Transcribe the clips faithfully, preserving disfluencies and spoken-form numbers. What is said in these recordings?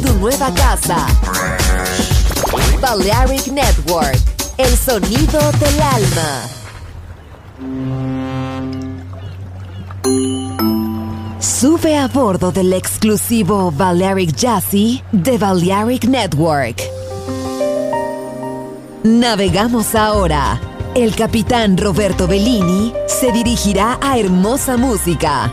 tu nueva casa. Balearic Network, el sonido del alma. Sube a bordo del exclusivo Balearic Jazzy de Balearic Network. Navegamos ahora. El capitán Roberto Bellini se dirigirá a hermosa música.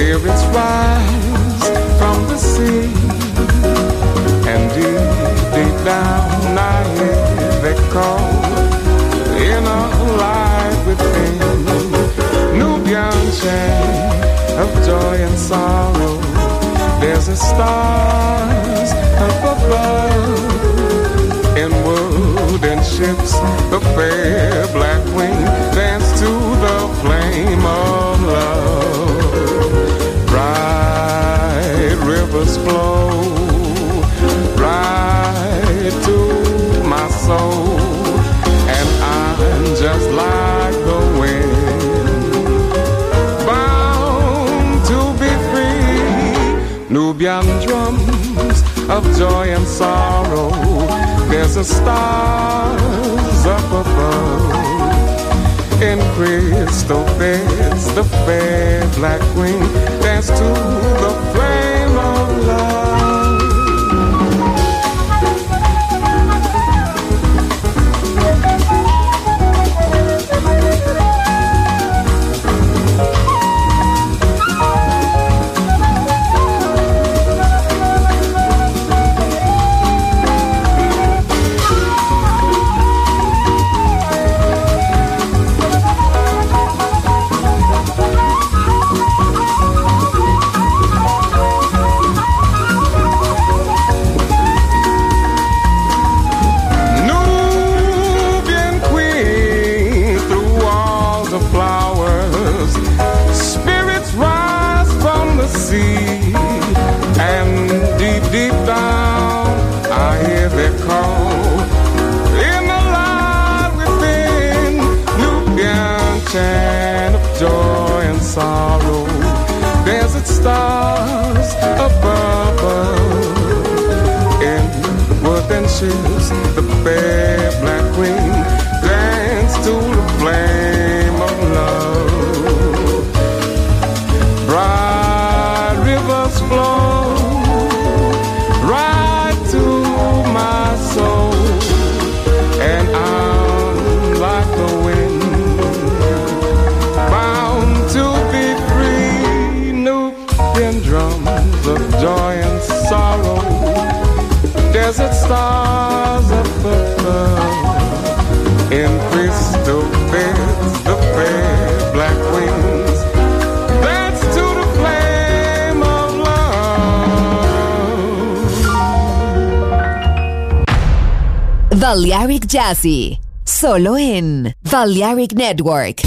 lyrics rise from the sea, and deep, deep down I hear they call in a life within. Nubian chain of joy and sorrow, there's a stars up above. In wooden ships, the fair black wing dance to the flame of love. Bright rivers flow right to my soul, and I'm just like the wind. Nubian drums of joy and sorrow, there's a stars up above. In crystal beds, the fair black wing dance to the flame of love. Sorrow, there's its stars above. In wooden shoes, the fair black queen dance to the flame of love. Bright rivers flow right to my soul, and I'm like the wind. Drums of joy and sorrow, desert stars up above. In crystal beds, the fair black wings dance to the flame of love. Balearic Jazzy, solo in Balearic Network.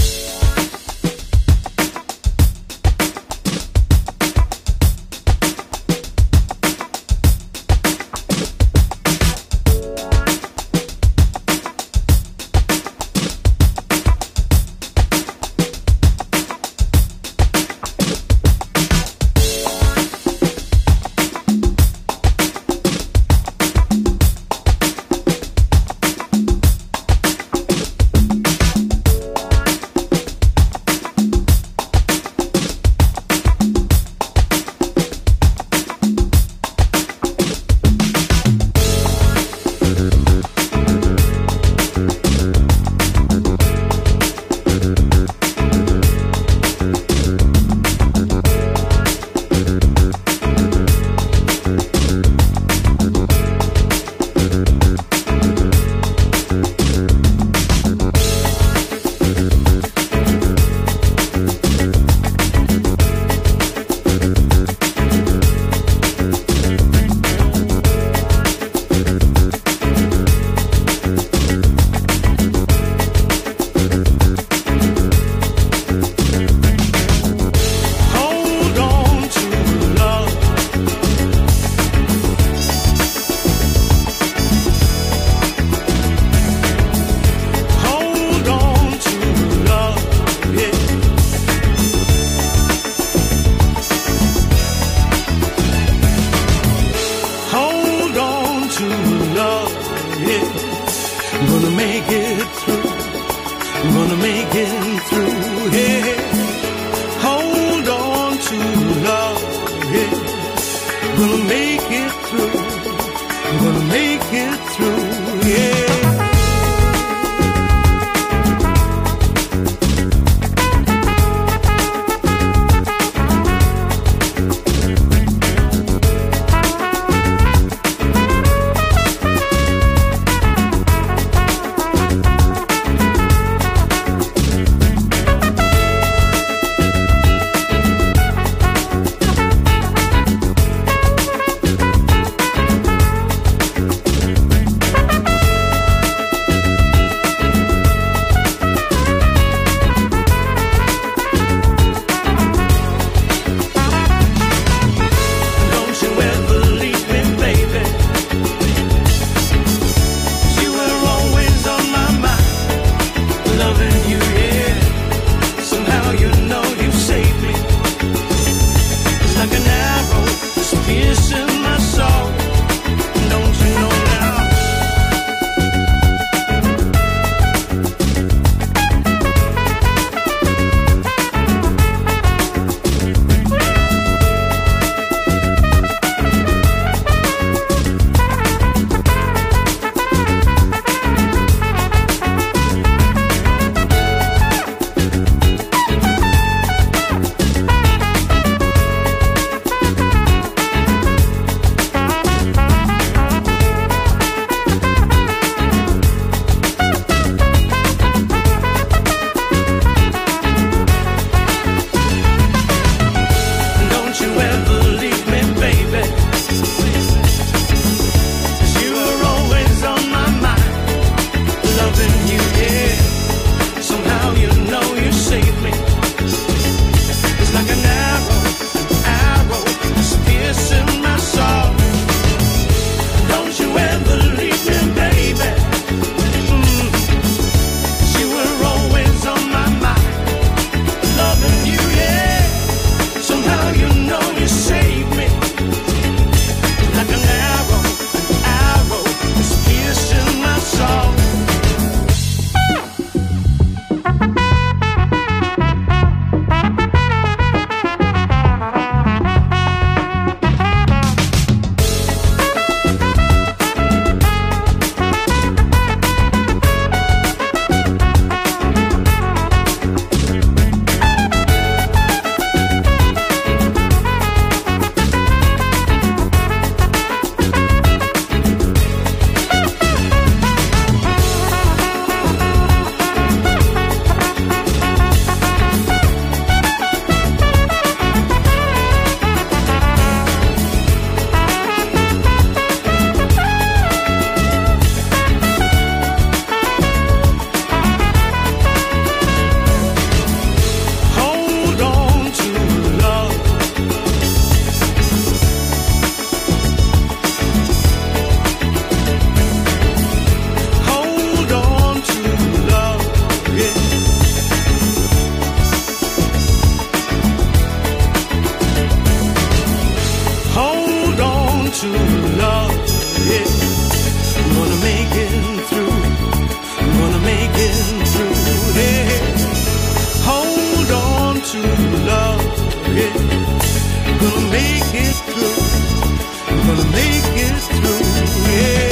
gonna make it through. We're gonna make it through, yeah.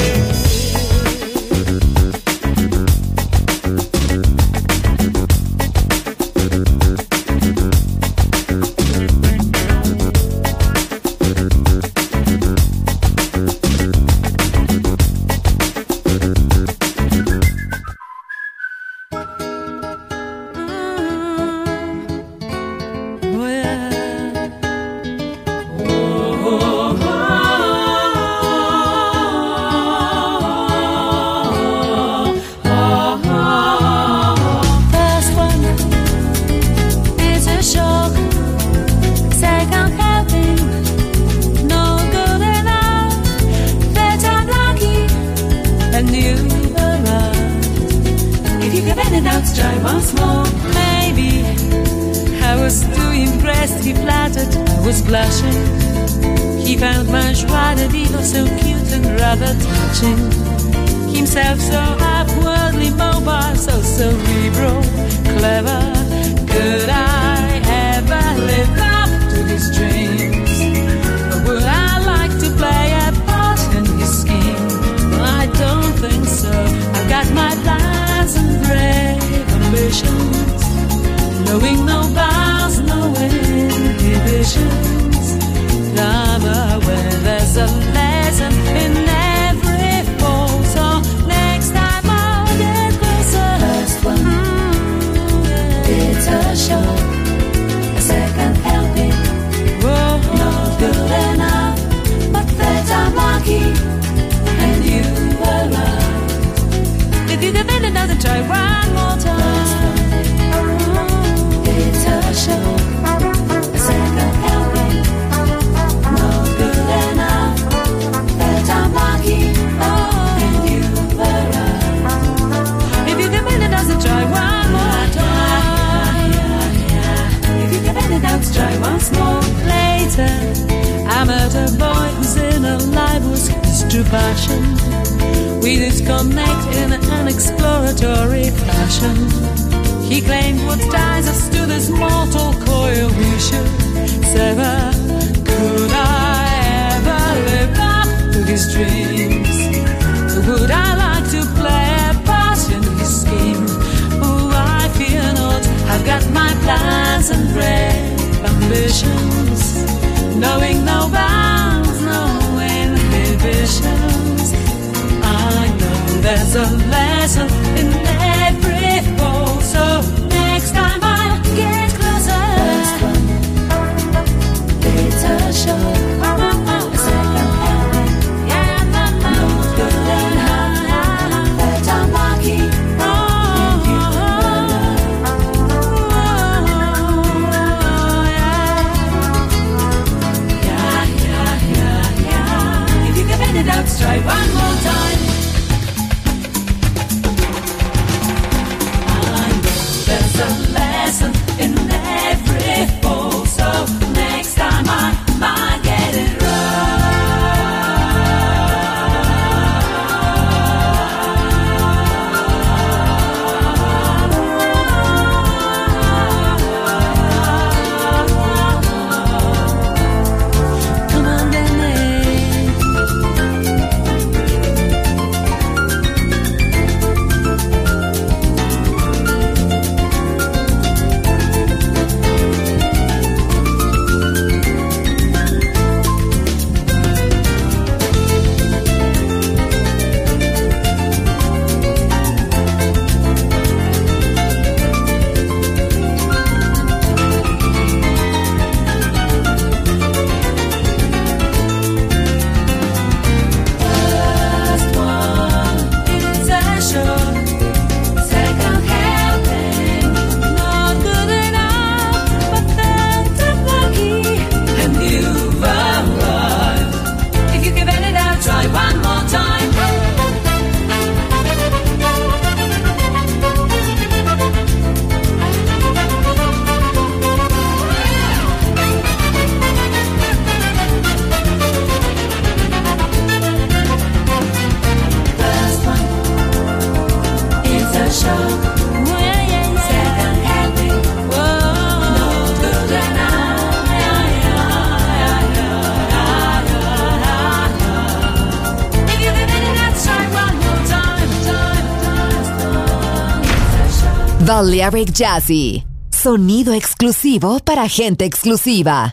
Balearic Jazzy. Sonido exclusivo para gente exclusiva.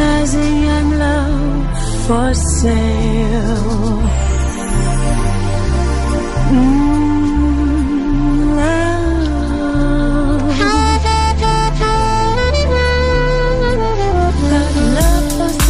advertising I'm love for sale. Mm, love. Love, love for sale.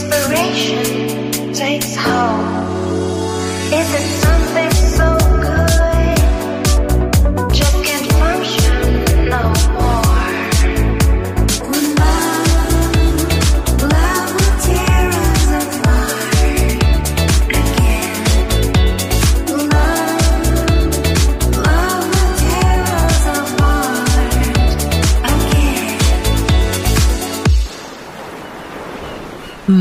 inspiration takes hold. Is it something so good? Just can't function no more.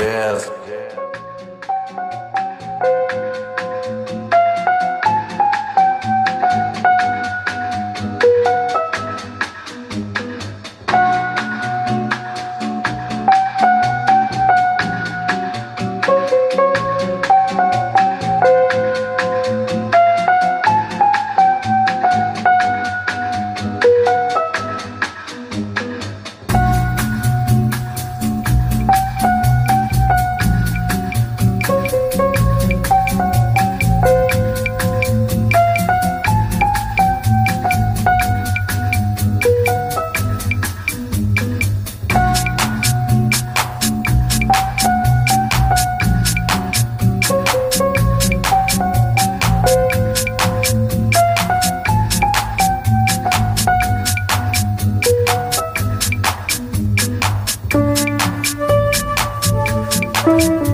Yes. Bye.